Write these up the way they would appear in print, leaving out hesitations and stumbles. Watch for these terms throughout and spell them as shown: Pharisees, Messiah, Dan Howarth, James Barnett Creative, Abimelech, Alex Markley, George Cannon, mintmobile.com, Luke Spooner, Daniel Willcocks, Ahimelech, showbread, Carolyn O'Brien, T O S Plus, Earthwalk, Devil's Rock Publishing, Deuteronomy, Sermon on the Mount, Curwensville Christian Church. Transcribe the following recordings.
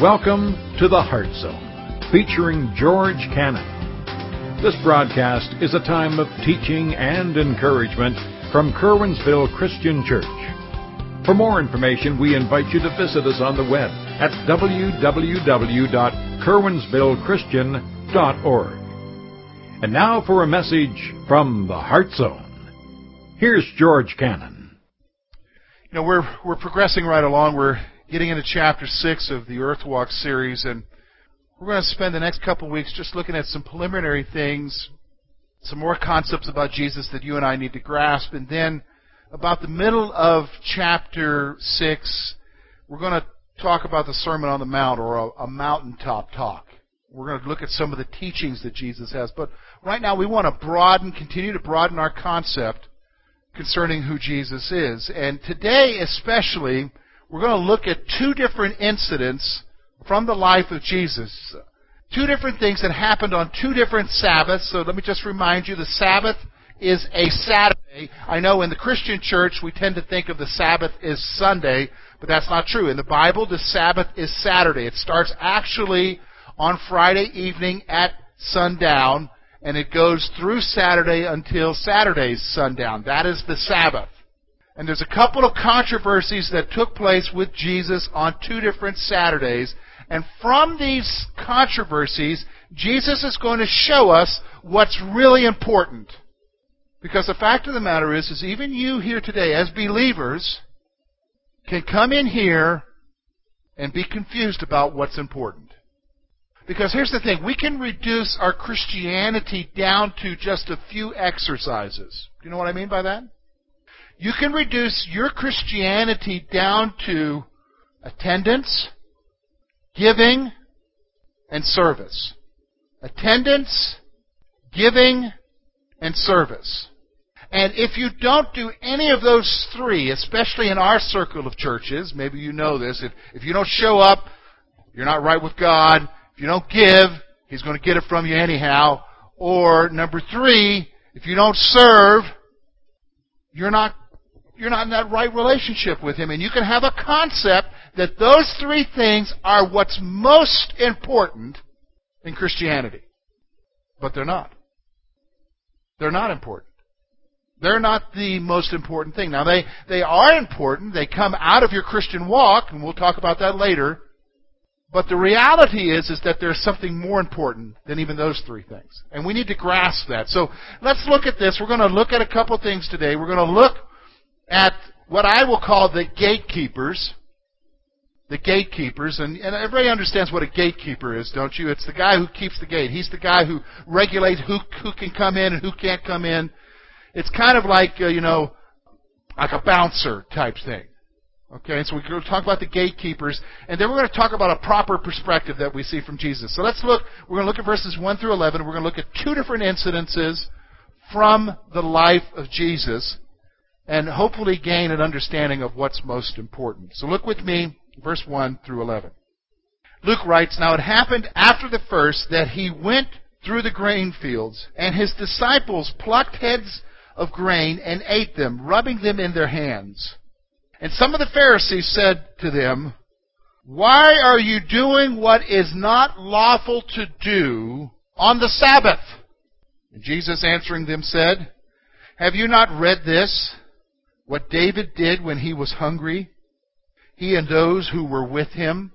Welcome to the Heart Zone, featuring George Cannon. This broadcast is a time of teaching and encouragement from Curwensville Christian Church. For more information, we invite you to visit us on the web at www.curwensvillechristian.org. And now for a message from the Heart Zone. Here's George Cannon. You know, we're progressing right along. We're getting into Chapter 6 of the Earthwalk series, and we're going to spend the next couple of weeks just looking at some preliminary things, some more concepts about Jesus that you and I need to grasp, and then about the middle of Chapter 6, we're going to talk about the Sermon on the Mount, or a mountaintop talk. We're going to look at some of the teachings that Jesus has, but right now we want to continue to broaden our concept concerning who Jesus is, and today especially, we're going to look at two different incidents from the life of Jesus. Two different things that happened on two different Sabbaths. So let me just remind you, the Sabbath is a Saturday. I know in the Christian church we tend to think of the Sabbath as Sunday, but that's not true. In the Bible, the Sabbath is Saturday. It starts actually on Friday evening at sundown, and it goes through Saturday until Saturday's sundown. That is the Sabbath. And there's a couple of controversies that took place with Jesus on two different Saturdays. And from these controversies, Jesus is going to show us what's really important. Because the fact of the matter is even you here today as believers can come in here and be confused about what's important. Because here's the thing, we can reduce our Christianity down to just a few exercises. Do you know what I mean by that? You can reduce your Christianity down to attendance, giving, and service. Attendance, giving, and service. And if you don't do any of those three, especially in our circle of churches, maybe you know this, if you don't show up, you're not right with God. If you don't give, He's going to get it from you anyhow. Or number three, if you don't serve, you're not in that right relationship with Him. And you can have a concept that those three things are what's most important in Christianity. But they're not. They're not important. They're not the most important thing. Now, they are important. They come out of your Christian walk, and we'll talk about that later. But the reality is that there's something more important than even those three things. And we need to grasp that. So let's look at this. We're going to look at a couple things today. We're going to look at what I will call the gatekeepers. The gatekeepers. And everybody understands what a gatekeeper is, don't you? It's the guy who keeps the gate. He's the guy who regulates who can come in and who can't come in. It's kind of like, like a bouncer type thing. Okay, so we're going to talk about the gatekeepers, and then we're going to talk about a proper perspective that we see from Jesus. So let's look. We're going to look at verses 1 through 11. We're going to look at two different incidences from the life of Jesus and hopefully gain an understanding of what's most important. So look with me, verse 1 through 11. Luke writes, "Now it happened after the first that he went through the grain fields, and his disciples plucked heads of grain and ate them, rubbing them in their hands. And some of the Pharisees said to them, 'Why are you doing what is not lawful to do on the Sabbath?' And Jesus answering them said, 'Have you not read this, what David did when he was hungry, he and those who were with him,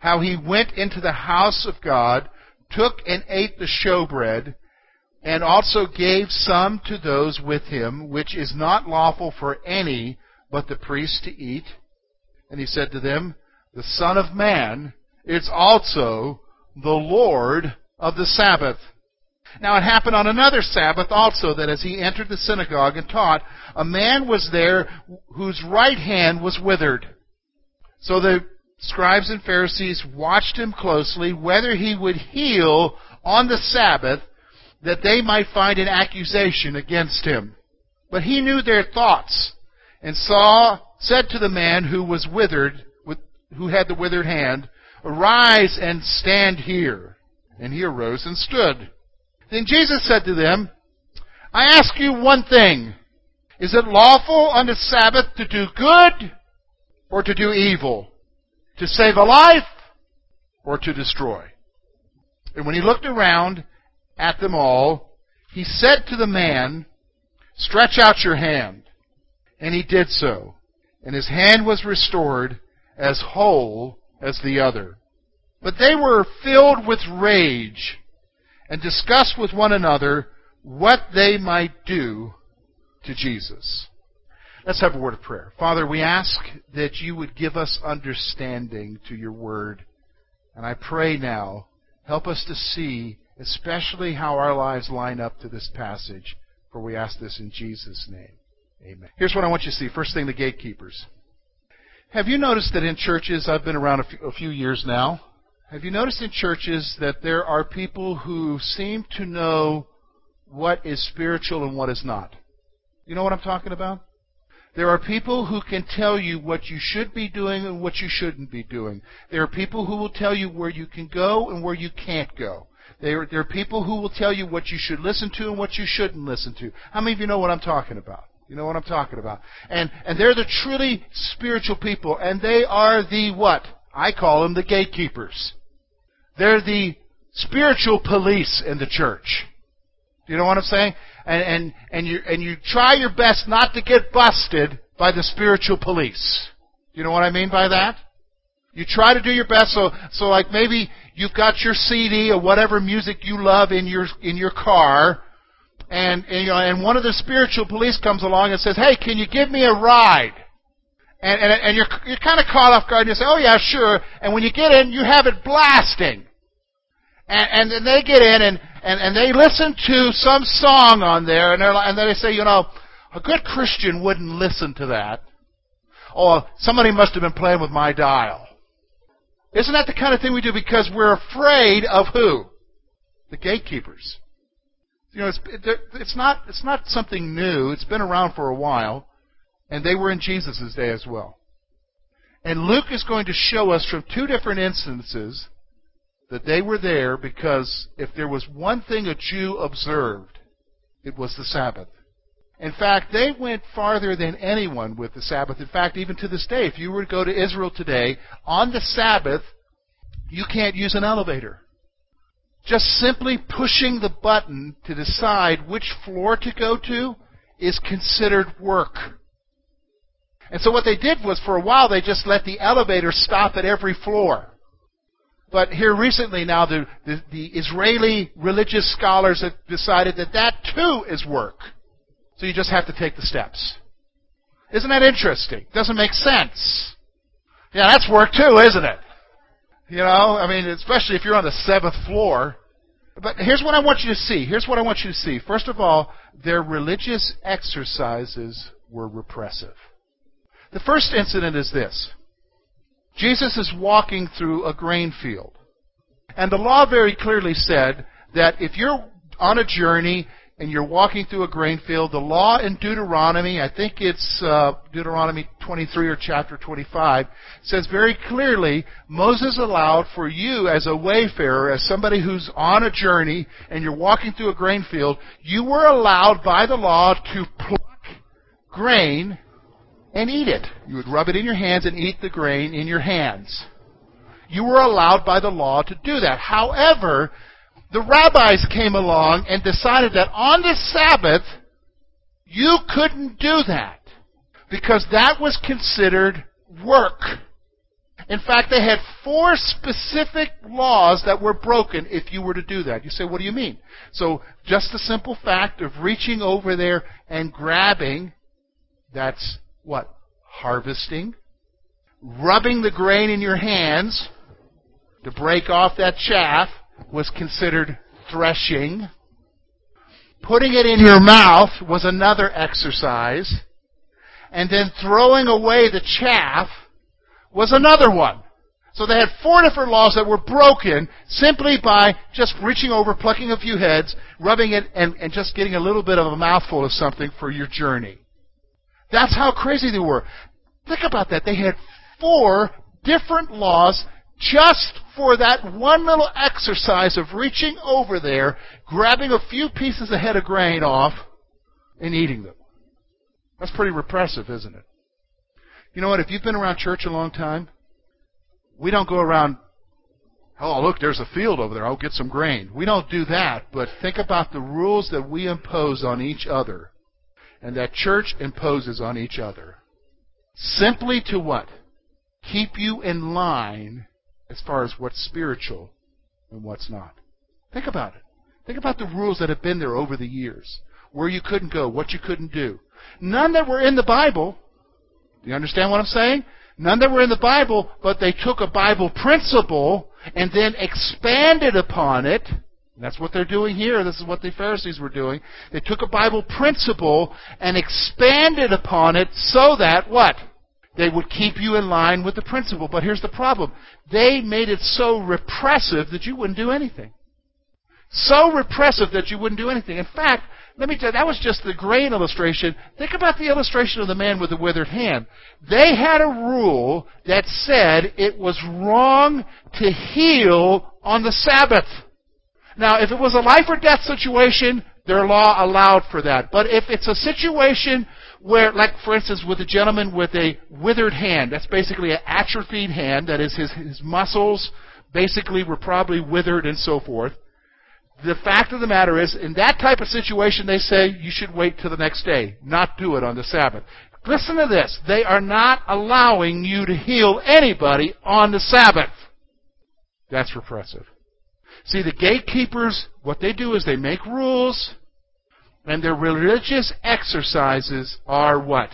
how he went into the house of God, took and ate the showbread, and also gave some to those with him, which is not lawful for any but the priests to eat?' And he said to them, 'The Son of Man is also the Lord of the Sabbath.' Now it happened on another Sabbath also, that as he entered the synagogue and taught, a man was there whose right hand was withered. So the scribes and Pharisees watched him closely, whether he would heal on the Sabbath, that they might find an accusation against him. But he knew their thoughts, and said to the man who was withered, who had the withered hand, 'Arise and stand here.' And he arose and stood. Then Jesus said to them, 'I ask you one thing. Is it lawful on the Sabbath to do good or to do evil, to save a life or to destroy. And when he looked around at them all, he said to the man, "Stretch out your hand." And he did so, and his hand was restored as whole as the other. But they were filled with rage and discussed with one another what they might do to Jesus. Let's have a word of prayer. Father, we ask that you would give us understanding to your word. And I pray now, help us to see especially how our lives line up to this passage. For we ask this in Jesus' name. Amen. Here's what I want you to see. First thing, the gatekeepers. Have you noticed that in churches, I've been around a few years now, have you noticed in churches that there are people who seem to know what is spiritual and what is not? You know what I'm talking about? There are people who can tell you what you should be doing and what you shouldn't be doing. There are people who will tell you where you can go and where you can't go. There are people who will tell you what you should listen to and what you shouldn't listen to. How many of you know what I'm talking about? You know what I'm talking about. And they're the truly spiritual people. And they are the what? I call them the gatekeepers. They're the spiritual police in the church. You know what I'm saying? And you try your best not to get busted by the spiritual police. You know what I mean by that? You try to do your best, so like maybe you've got your CD or whatever music you love in your car, and one of the spiritual police comes along and says, "Hey, can you give me a ride?" And you're kind of caught off guard, and you say, "Oh yeah, sure." And when you get in, you have it blasting. And then they get in and they listen to some song on there, and then they say, a good Christian wouldn't listen to that. Or somebody must have been playing with my dial. Isn't that the kind of thing we do because we're afraid of who? The gatekeepers. It's not something new. It's been around for a while. And they were in Jesus' day as well. And Luke is going to show us from two different instances that they were there because if there was one thing a Jew observed, it was the Sabbath. In fact, they went farther than anyone with the Sabbath. In fact, even to this day, if you were to go to Israel today, on the Sabbath, you can't use an elevator. Just simply pushing the button to decide which floor to go to is considered work. And so what they did was, for a while, they just let the elevator stop at every floor. But here recently now, the Israeli religious scholars have decided that too is work. So you just have to take the steps. Isn't that interesting? Doesn't make sense. Yeah, that's work too, isn't it? Especially if you're on the seventh floor. But here's what I want you to see. First of all, their religious exercises were repressive. The first incident is this. Jesus is walking through a grain field. And the law very clearly said that if you're on a journey and you're walking through a grain field, the law in Deuteronomy, I think it's Deuteronomy 23 or chapter 25, says very clearly Moses allowed for you as a wayfarer, as somebody who's on a journey and you're walking through a grain field, you were allowed by the law to pluck grain and eat it. You would rub it in your hands and eat the grain in your hands. You were allowed by the law to do that. However, the rabbis came along and decided that on the Sabbath, you couldn't do that because that was considered work. In fact, they had 4 specific laws that were broken if you were to do that. You say, what do you mean? So just the simple fact of reaching over there and grabbing, that's what? Harvesting, rubbing the grain in your hands to break off that chaff was considered threshing. Putting it in your mouth was another exercise. And then throwing away the chaff was another one. So they had 4 different laws that were broken simply by just reaching over, plucking a few heads, rubbing it, and just getting a little bit of a mouthful of something for your journey. That's how crazy they were. Think about that. They had 4 different laws just for that one little exercise of reaching over there, grabbing a few pieces of head of grain off, and eating them. That's pretty repressive, isn't it? You know what? If you've been around church a long time, we don't go around oh, look, there's a field over there. I'll get some grain. We don't do that, but think about the rules that we impose on each other and that church imposes on each other. Simply to what? Keep you in line as far as what's spiritual and what's not. Think about it. Think about the rules that have been there over the years. Where you couldn't go, what you couldn't do. None that were in the Bible. Do you understand what I'm saying? None that were in the Bible, but they took a Bible principle and then expanded upon it. And that's what they're doing here. This is what the Pharisees were doing. They took a Bible principle and expanded upon it so that what? They would keep you in line with the principle. But here's the problem. They made it so repressive that you wouldn't do anything. So repressive that you wouldn't do anything. In fact, let me tell you, that was just the grain illustration. Think about the illustration of the man with the withered hand. They had a rule that said it was wrong to heal on the Sabbath. Now, if it was a life or death situation, their law allowed for that. But if it's a situation where, like for instance, with a gentleman with a withered hand, that's basically an atrophied hand, that is his muscles basically were probably withered and so forth, the fact of the matter is, in that type of situation, they say you should wait till the next day, not do it on the Sabbath. Listen to this. They are not allowing you to heal anybody on the Sabbath. That's repressive. See, the gatekeepers, what they do is they make rules, and their religious exercises are what?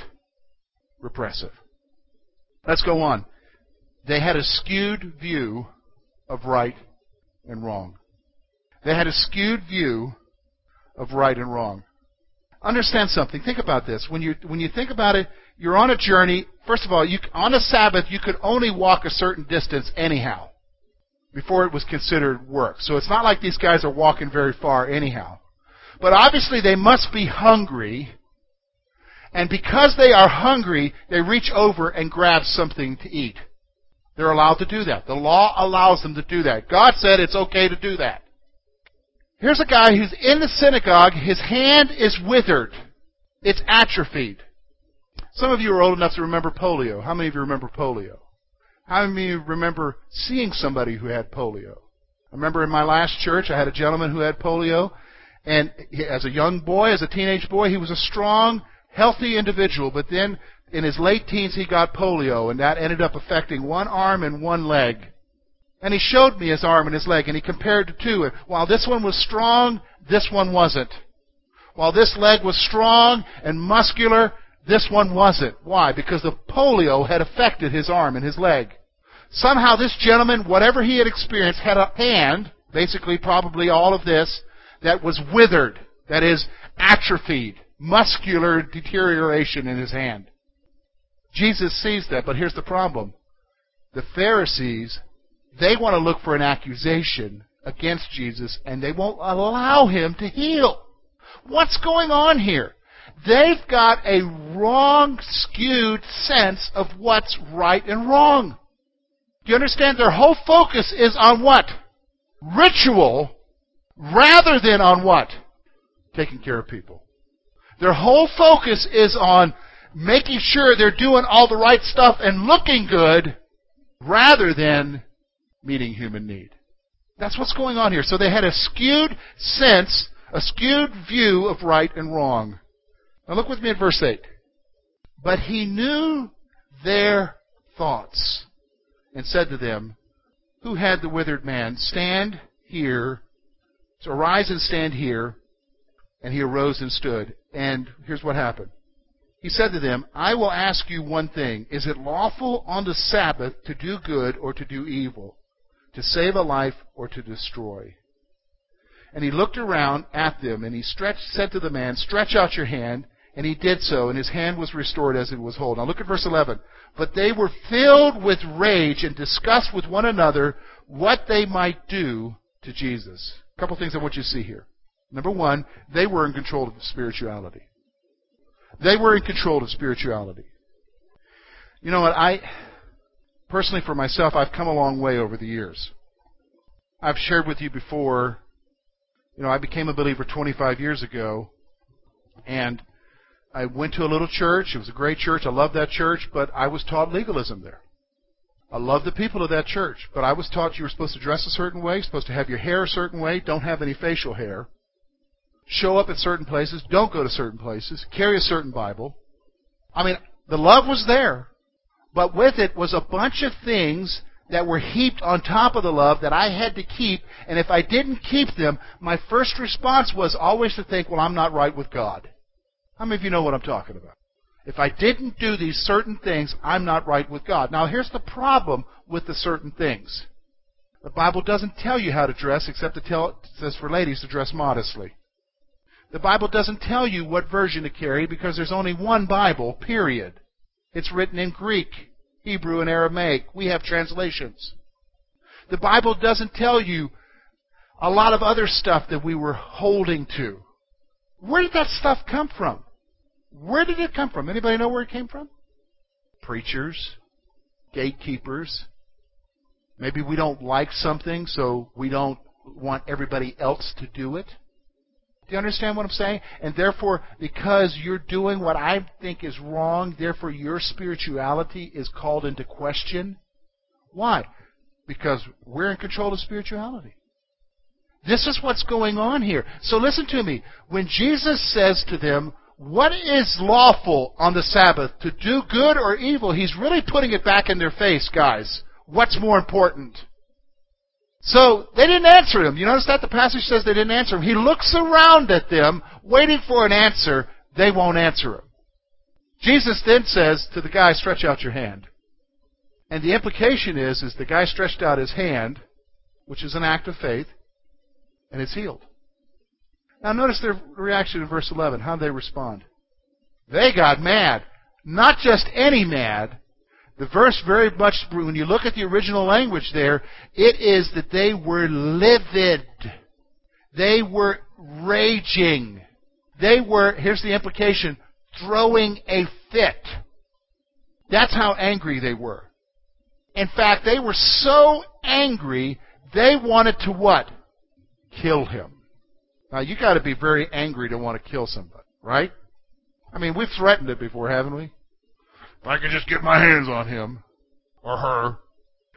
Repressive. Let's go on. They had a skewed view of right and wrong. They had a skewed view of right and wrong. Understand something. Think about this. When you think about it, you're on a journey. First of all, on a Sabbath, you could only walk a certain distance anyhow before it was considered work. So it's not like these guys are walking very far anyhow. But obviously they must be hungry. And because they are hungry, they reach over and grab something to eat. They're allowed to do that. The law allows them to do that. God said it's okay to do that. Here's a guy who's in the synagogue. His hand is withered. It's atrophied. Some of you are old enough to remember polio. How many of you remember polio? How many of you remember seeing somebody who had polio? I remember in my last church, I had a gentleman who had polio. And as a young boy, as a teenage boy, he was a strong, healthy individual. But then in his late teens, he got polio. And that ended up affecting one arm and one leg. And he showed me his arm and his leg, and he compared the two. And while this one was strong, this one wasn't. While this leg was strong and muscular, this one wasn't. Why? Because the polio had affected his arm and his leg. Somehow this gentleman, whatever he had experienced, had a hand, basically probably all of this, that was withered, that is, atrophied, muscular deterioration in his hand. Jesus sees that, but here's the problem. The Pharisees, they want to look for an accusation against Jesus, and they won't allow him to heal. What's going on here? They've got a wrong, skewed sense of what's right and wrong. Do you understand? Their whole focus is on what? Ritual, rather than on what? Taking care of people. Their whole focus is on making sure they're doing all the right stuff and looking good, rather than meeting human need. That's what's going on here. So they had a skewed sense, a skewed view of right and wrong. Now look with me at verse 8. But he knew their thoughts and said to them, who had the withered man? Stand here. So arise and stand here. And he arose and stood. And here's what happened. He said to them, I will ask you one thing. Is it lawful on the Sabbath to do good or to do evil? To save a life or to destroy? And he looked around at them, and he said to the man, stretch out your hand. And he did so, and his hand was restored as it was whole. Now look at verse 11. But they were filled with rage and discussed with one another what they might do to Jesus. A couple things I want you to see here. Number one, they were in control of spirituality. They were in control of spirituality. You know what? Personally, for myself, I've come a long way over the years. I've shared with you before, you know, I became a believer 25 years ago, and I went to a little church. It was a great church. I loved that church, but I was taught legalism there. I love the people of that church, but I was taught you were supposed to dress a certain way, supposed to have your hair a certain way, don't have any facial hair, show up at certain places, don't go to certain places, carry a certain Bible. I mean, the love was there, but with it was a bunch of things that were heaped on top of the love that I had to keep, and if I didn't keep them, my first response was always to think, well, I'm not right with God. How many of you know what I'm talking about? If I didn't do these certain things, I'm not right with God. Now, here's the problem with the certain things. The Bible doesn't tell you how to dress, except it says for ladies to dress modestly. The Bible doesn't tell you what version to carry because there's only one Bible, period. It's written in Greek, Hebrew, and Aramaic. We have translations. The Bible doesn't tell you a lot of other stuff that we were holding to. Where did that stuff come from? Where did it come from? Anybody know where it came from? Preachers, gatekeepers. Maybe we don't like something, so we don't want everybody else to do it. Do you understand what I'm saying? And therefore, because you're doing what I think is wrong, therefore your spirituality is called into question. Why? Because we're in control of spirituality. This is what's going on here. So listen to me. When Jesus says to them, what is lawful on the Sabbath, to do good or evil? He's really putting it back in their face, guys. What's more important? So they didn't answer him. You notice that? The passage says they didn't answer him. He looks around at them, waiting for an answer. They won't answer him. Jesus then says to the guy, stretch out your hand. And the implication is the guy stretched out his hand, which is an act of faith, and it's healed. Now notice their reaction in verse 11. How did they respond? They got mad. Not just any mad. The verse very much, when you look at the original language there, it is that they were livid. They were raging. They were, here's the implication, throwing a fit. That's how angry they were. In fact, they were so angry, they wanted to what? Kill him. Now, you've got to be very angry to want to kill somebody, right? I mean, we've threatened it before, haven't we? If I could just get my hands on him or her,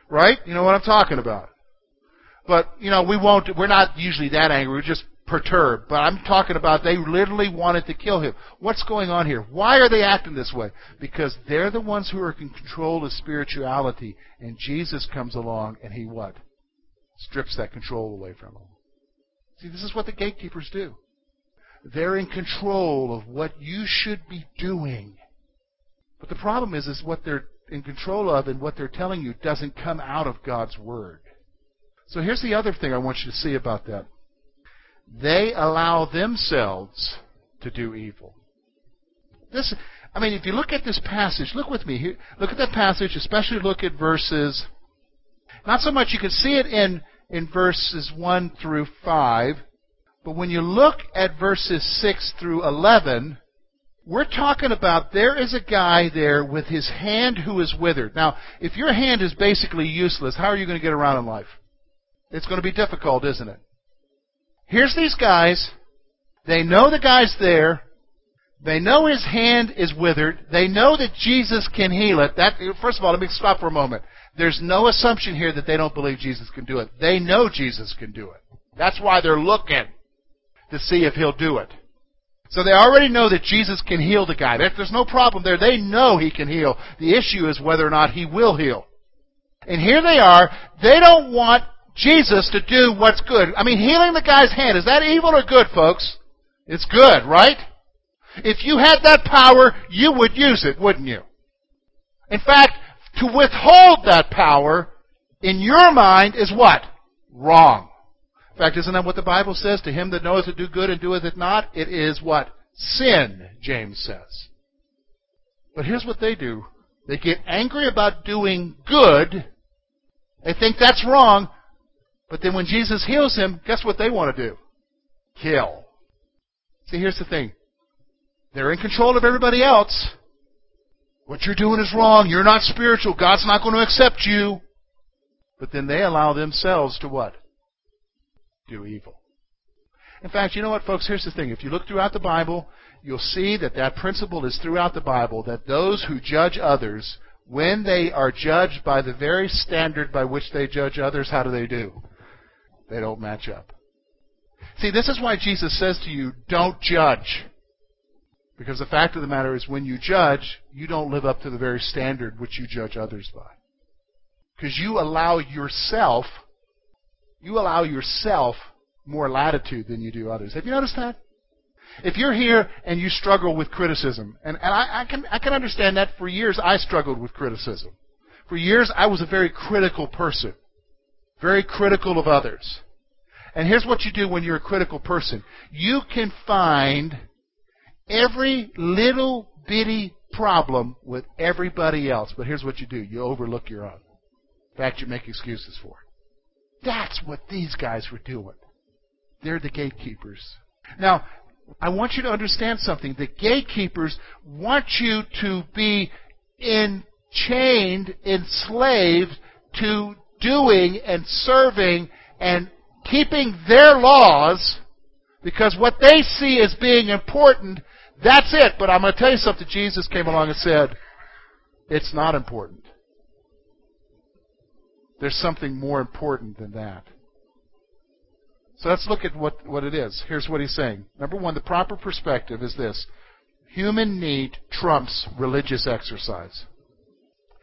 right? You know what I'm talking about. But, you know, we're not usually that angry. We're just perturbed. But I'm talking about they literally wanted to kill him. What's going on here? Why are they acting this way? Because they're the ones who are in control of spirituality. And Jesus comes along and he what? Strips that control away from them. See, this is what the gatekeepers do. They're in control of what you should be doing. But the problem is what they're in control of and what they're telling you doesn't come out of God's Word. So here's the other thing I want you to see about that. They allow themselves to do evil. This, I mean, if you look at this passage, look with me here. Look at that passage, especially look at verses. Not so much, you can see it in verses 1 through 5, but when you look at verses 6 through 11, we're talking about there is a guy there with his hand who is withered. Now, if your hand is basically useless, how are you going to get around in life? It's going to be difficult, isn't it? Here's these guys. They know the guy's there. They know his hand is withered. They know that Jesus can heal it. First of all, let me stop for a moment. There's no assumption here that they don't believe Jesus can do it. They know Jesus can do it. That's why they're looking to see if he'll do it. So they already know that Jesus can heal the guy. There's no problem there. They know he can heal. The issue is whether or not he will heal. And here they are. They don't want Jesus to do what's good. I mean, healing the guy's hand, is that evil or good, folks? It's good, right? If you had that power, you would use it, wouldn't you? In fact, to withhold that power, in your mind, is what? Wrong. In fact, isn't that what the Bible says? To him that knoweth to do good and doeth it not, it is what? Sin, James says. But here's what they do. They get angry about doing good. They think that's wrong. But then when Jesus heals him, guess what they want to do? Kill. See, here's the thing. They're in control of everybody else. What you're doing is wrong. You're not spiritual. God's not going to accept you. But then they allow themselves to what? Do evil. In fact, you know what, folks? Here's the thing. If you look throughout the Bible, you'll see that that principle is throughout the Bible, that those who judge others when they are judged by the very standard by which they judge others, how do? They don't match up. See, this is why Jesus says to you, don't judge. Because the fact of the matter is, when you judge, you don't live up to the very standard which you judge others by. Because you allow yourself more latitude than you do others. Have you noticed that? If you're here and you struggle with criticism, and I can understand that. For years I struggled with criticism. For years I was a very critical person, very critical of others. And here's what you do when you're a critical person. You can find every little bitty problem with everybody else, but here's what you do. You overlook your own. In fact, you make excuses for it. That's what these guys were doing. They're the gatekeepers. Now, I want you to understand something. The gatekeepers want you to be enslaved to doing and serving and keeping their laws, because what they see as being important, that's it. But I'm going to tell you something. Jesus came along and said, it's not important. There's something more important than that. So let's look at what it is. Here's what he's saying. Number one, the proper perspective is this. Human need trumps religious exercise.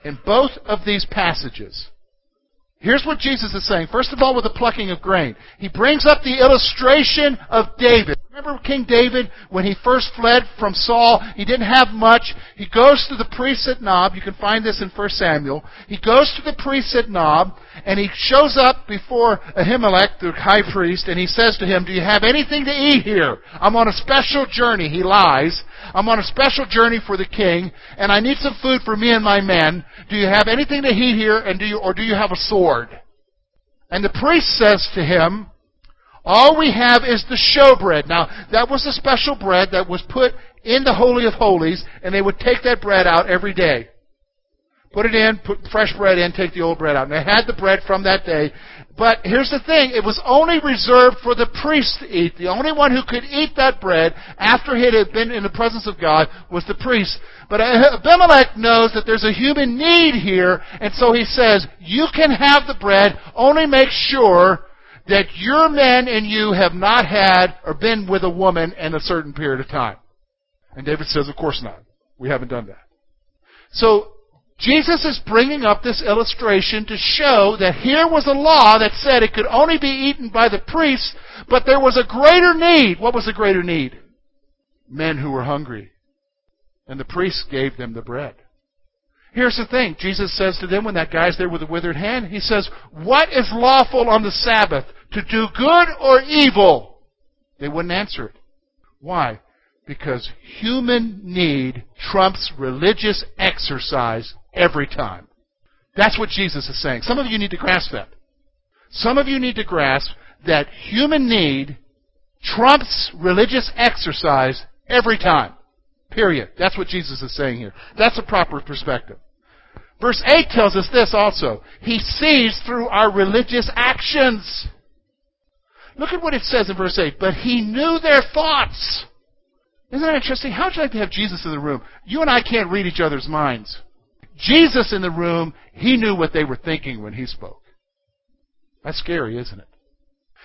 In both of these passages, here's what Jesus is saying. First of all, with the plucking of grain. He brings up the illustration of David. Remember King David, when he first fled from Saul, he didn't have much. He goes to the priest at Nob. You can find this in 1 Samuel. He goes to the priest at Nob, and he shows up before Ahimelech, the high priest, and he says to him, do you have anything to eat here? I'm on a special journey. He lies. I'm on a special journey for the king, and I need some food for me and my men. Do you have anything to eat here, and do you have a sword? And the priest says to him, all we have is the showbread. Now, that was a special bread that was put in the Holy of Holies, and they would take that bread out every day. Put it in, put fresh bread in, take the old bread out. And they had the bread from that day. But here's the thing. It was only reserved for the priest to eat. The only one who could eat that bread after it had been in the presence of God was the priest. But Abimelech knows that there's a human need here, and so he says, you can have the bread, only make sure that your men and you have not had or been with a woman in a certain period of time. And David says, of course not. We haven't done that. So Jesus is bringing up this illustration to show that here was a law that said it could only be eaten by the priests, but there was a greater need. What was the greater need? Men who were hungry. And the priests gave them the bread. Here's the thing. Jesus says to them when that guy's there with a withered hand, he says, what is lawful on the Sabbath? To do good or evil? They wouldn't answer it. Why? Because human need trumps religious exercise every time. That's what Jesus is saying. Some of you need to grasp that. Some of you need to grasp that human need trumps religious exercise every time. Period. That's what Jesus is saying here. That's a proper perspective. Verse 8 tells us this also. He sees through our religious actions. Look at what it says in verse 8. But he knew their thoughts. Isn't that interesting? How would you like to have Jesus in the room? You and I can't read each other's minds. Jesus in the room, he knew what they were thinking when he spoke. That's scary, isn't it?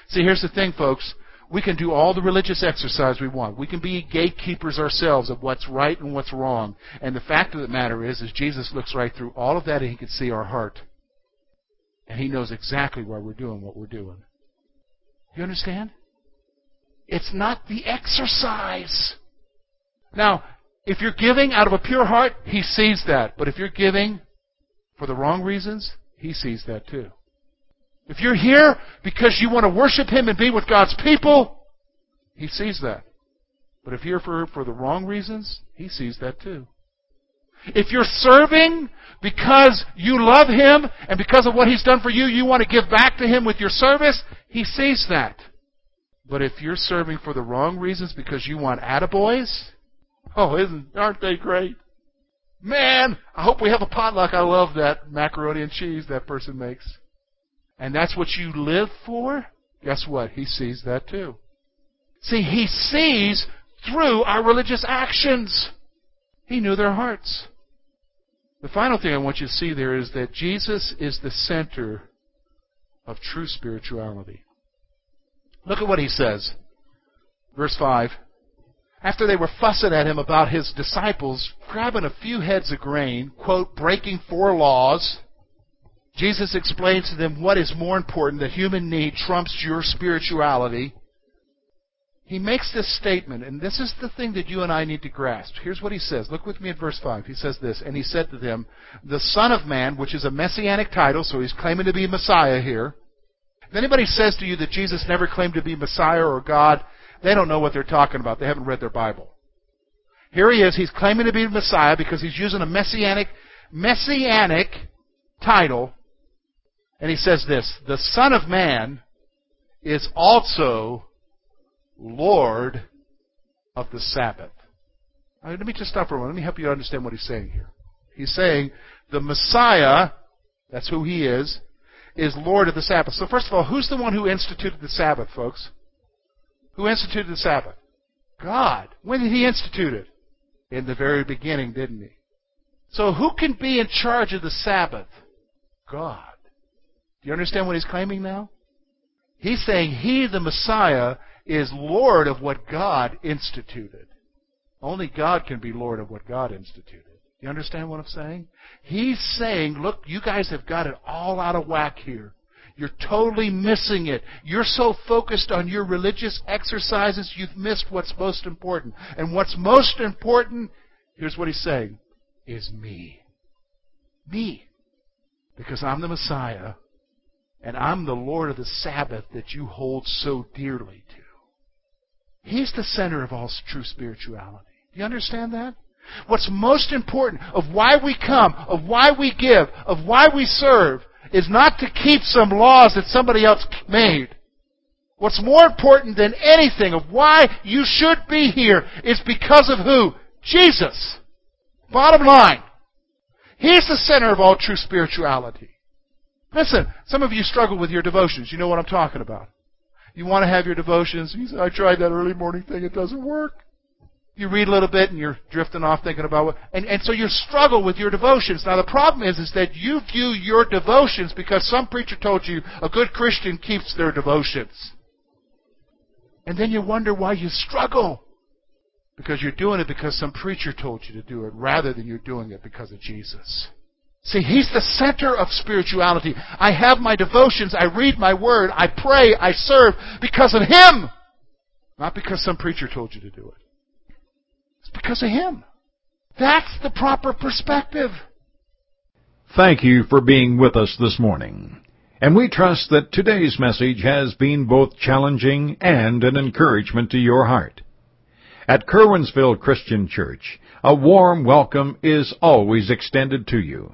See, here's the thing, folks. We can do all the religious exercise we want. We can be gatekeepers ourselves of what's right and what's wrong. And the fact of the matter is Jesus looks right through all of that and he can see our heart. And he knows exactly why we're doing what we're doing. You understand? It's not the exercise. Now, if you're giving out of a pure heart, he sees that. But if you're giving for the wrong reasons, he sees that too. If you're here because you want to worship him and be with God's people, he sees that. But if you're for the wrong reasons, he sees that too. If you're serving because you love him and because of what he's done for you, you want to give back to him with your service, he sees that. But if you're serving for the wrong reasons because you want attaboys, oh, aren't they great? Man, I hope we have a potluck. I love that macaroni and cheese that person makes. And that's what you live for, guess what? He sees that too. See, he sees through our religious actions. He knew their hearts. The final thing I want you to see there is that Jesus is the center of true spirituality. Look at what he says. Verse 5. After they were fussing at him about his disciples, grabbing a few heads of grain, quote, breaking 4 laws, Jesus explains to them what is more important, that human need trumps your spirituality. He makes this statement, and this is the thing that you and I need to grasp. Here's what he says. Look with me at verse 5. He says this, and he said to them, the Son of Man, which is a messianic title, so he's claiming to be Messiah here. If anybody says to you that Jesus never claimed to be Messiah or God, they don't know what they're talking about. They haven't read their Bible. Here he is. He's claiming to be Messiah because he's using a messianic title. And he says this, the Son of Man is also Lord of the Sabbath. Right, let me just stop for a moment. Let me help you understand what he's saying here. He's saying the Messiah, that's who he is Lord of the Sabbath. So first of all, who's the one who instituted the Sabbath, folks? Who instituted the Sabbath? God. When did he institute it? In the very beginning, didn't he? So who can be in charge of the Sabbath? God. Do you understand what he's claiming now? He's saying he, the Messiah, is Lord of what God instituted. Only God can be Lord of what God instituted. Do you understand what I'm saying? He's saying, look, you guys have got it all out of whack here. You're totally missing it. You're so focused on your religious exercises, you've missed what's most important. And what's most important, here's what he's saying, is me. Me. Because I'm the Messiah, and I'm the Lord of the Sabbath that you hold so dearly to. He's the center of all true spirituality. Do you understand that? What's most important of why we come, of why we give, of why we serve, is not to keep some laws that somebody else made. What's more important than anything of why you should be here is because of who? Jesus. Bottom line. He's the center of all true spirituality. Listen, some of you struggle with your devotions. You know what I'm talking about. You want to have your devotions. You say, I tried that early morning thing. It doesn't work. You read a little bit and you're drifting off thinking about what... And so you struggle with your devotions. Now the problem is that you view your devotions because some preacher told you a good Christian keeps their devotions. And then you wonder why you struggle. Because you're doing it because some preacher told you to do it rather than you're doing it because of Jesus. See, he's the center of spirituality. I have my devotions, I read my word, I pray, I serve because of him. Not because some preacher told you to do it. It's because of him. That's the proper perspective. Thank you for being with us this morning. And we trust that today's message has been both challenging and an encouragement to your heart. At Curwensville Christian Church, a warm welcome is always extended to you.